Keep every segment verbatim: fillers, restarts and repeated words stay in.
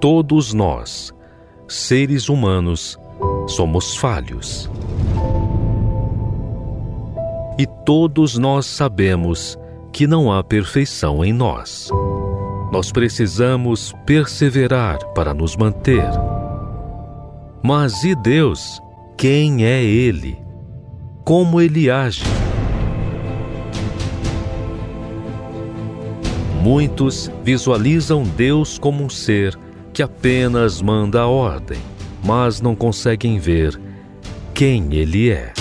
todos nós, seres humanos, somos falhos. E todos nós sabemos que não há perfeição em nós. Nós precisamos perseverar para nos manter. Mas e Deus? Quem é Ele? Como Ele age? Muitos visualizam Deus como um ser que apenas manda a ordem, mas não conseguem ver quem Ele é.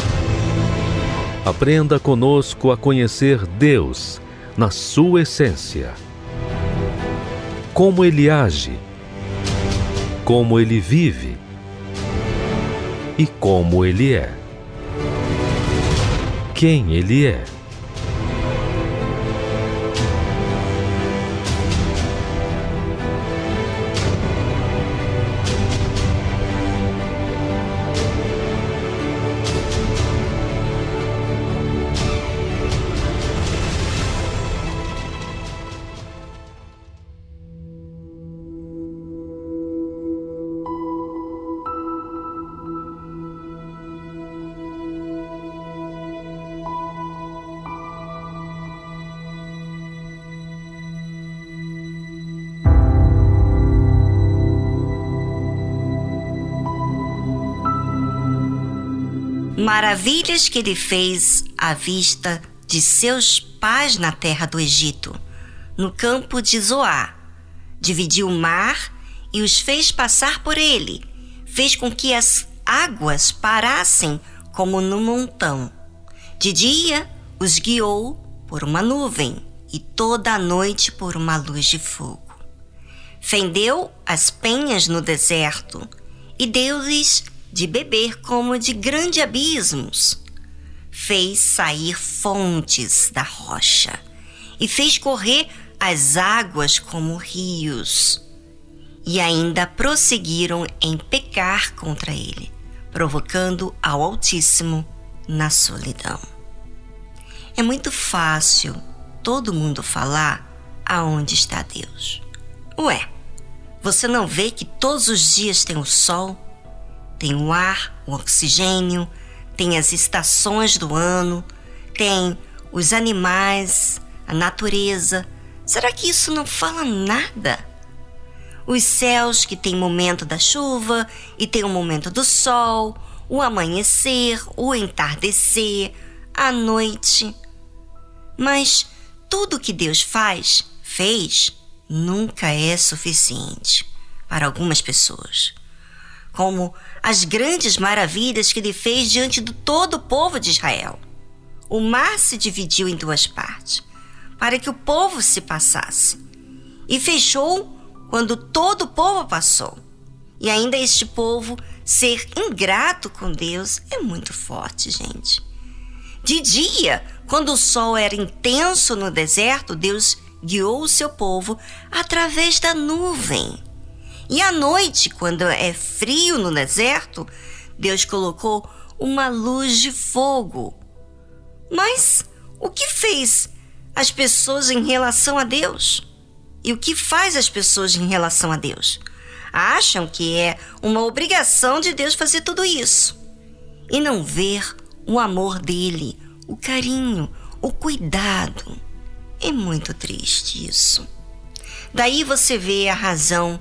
Aprenda conosco a conhecer Deus na sua essência. Como Ele age, como Ele vive e como Ele é. Quem Ele é. Maravilhas que ele fez à vista de seus pais na terra do Egito, no campo de Zoá. Dividiu o mar e os fez passar por ele. Fez com que as águas parassem como no montão. De dia os guiou por uma nuvem e toda a noite por uma luz de fogo. Fendeu as penhas no deserto e deu-lhes de beber como de grandes abismos. Fez sair fontes da rocha e fez correr as águas como rios. E ainda prosseguiram em pecar contra ele, provocando ao Altíssimo na solidão. É muito fácil todo mundo falar aonde está Deus. Ué, você não vê que todos os dias tem o sol? Tem o ar, o oxigênio, tem as estações do ano, tem os animais, a natureza. Será que isso não fala nada? Os céus que tem momento da chuva e tem o momento do sol, o amanhecer, o entardecer, a noite. Mas tudo que Deus faz, fez, nunca é suficiente para algumas pessoas. Como as grandes maravilhas que ele fez diante de todo o povo de Israel. O mar se dividiu em duas partes, para que o povo se passasse, e fechou quando todo o povo passou. E ainda este povo ser ingrato com Deus é muito forte, gente. De dia, quando o sol era intenso no deserto, Deus guiou o seu povo através da nuvem. E à noite, quando é frio no deserto, Deus colocou uma luz de fogo. Mas o que fez as pessoas em relação a Deus? E o que faz as pessoas em relação a Deus? Acham que é uma obrigação de Deus fazer tudo isso. E não ver o amor dele, o carinho, o cuidado. É muito triste isso. Daí você vê a razão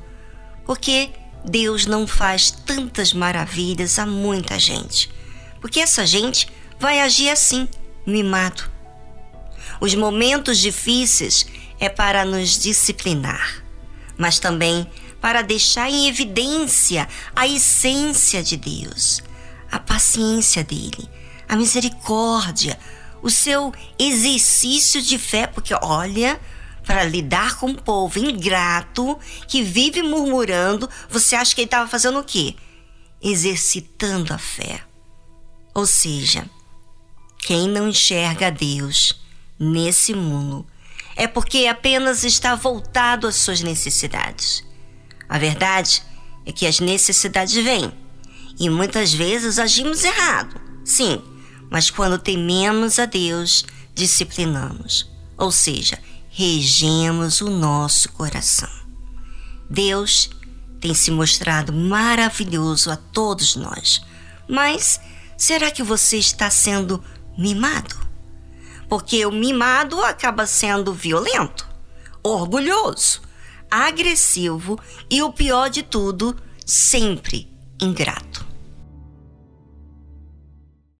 porque Deus não faz tantas maravilhas a muita gente. Porque essa gente vai agir assim, mimado. Os momentos difíceis é para nos disciplinar, mas também para deixar em evidência a essência de Deus, a paciência dele, a misericórdia, o seu exercício de fé, porque olha, para lidar com um povo ingrato, que vive murmurando, você acha que ele estava fazendo o quê? Exercitando a fé. Ou seja, quem não enxerga Deus nesse mundo é porque apenas está voltado às suas necessidades. A verdade é que as necessidades vêm e muitas vezes agimos errado, sim, mas quando tememos a Deus, disciplinamos. Ou seja, regemos o nosso coração. Deus tem se mostrado maravilhoso a todos nós. Mas será que você está sendo mimado? Porque o mimado acaba sendo violento, orgulhoso, agressivo e, o pior de tudo, sempre ingrato.